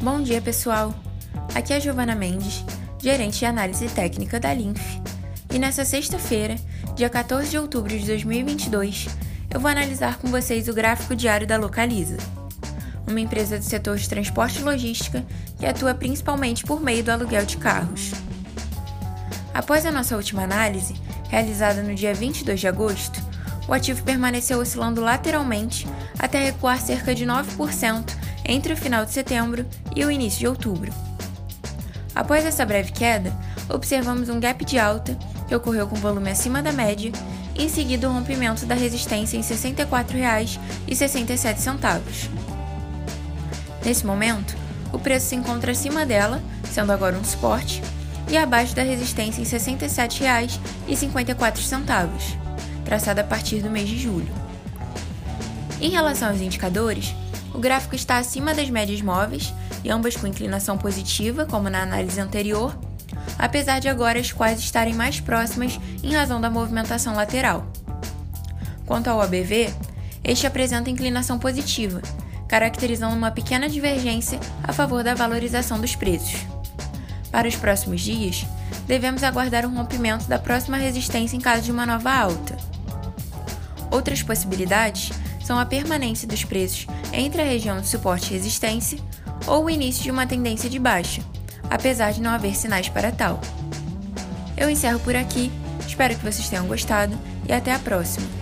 Bom dia, pessoal! Aqui é a Giovana Mendes, gerente de análise técnica da Linf. E nessa sexta-feira, dia 14 de outubro de 2022, eu vou analisar com vocês o gráfico diário da Localiza, uma empresa do setor de transporte e logística que atua principalmente por meio do aluguel de carros. Após a nossa última análise, realizada no dia 22 de agosto, o ativo permaneceu oscilando lateralmente até recuar cerca de 9% entre o final de setembro e o início de outubro. Após essa breve queda, observamos um gap de alta, que ocorreu com volume acima da média, e em seguida o rompimento da resistência em R$ 64,67. Nesse momento, o preço se encontra acima dela, sendo agora um suporte, e abaixo da resistência em R$ 67,54, traçada a partir do mês de julho. Em relação aos indicadores, o gráfico está acima das médias móveis, e ambas com inclinação positiva, como na análise anterior, apesar de agora as quais estarem mais próximas em razão da movimentação lateral. Quanto ao ABV, este apresenta inclinação positiva, caracterizando uma pequena divergência a favor da valorização dos preços. Para os próximos dias, devemos aguardar o rompimento da próxima resistência em caso de uma nova alta. Outras possibilidades são a permanência dos preços entre a região de suporte e resistência ou o início de uma tendência de baixa, apesar de não haver sinais para tal. Eu encerro por aqui, espero que vocês tenham gostado e até a próxima!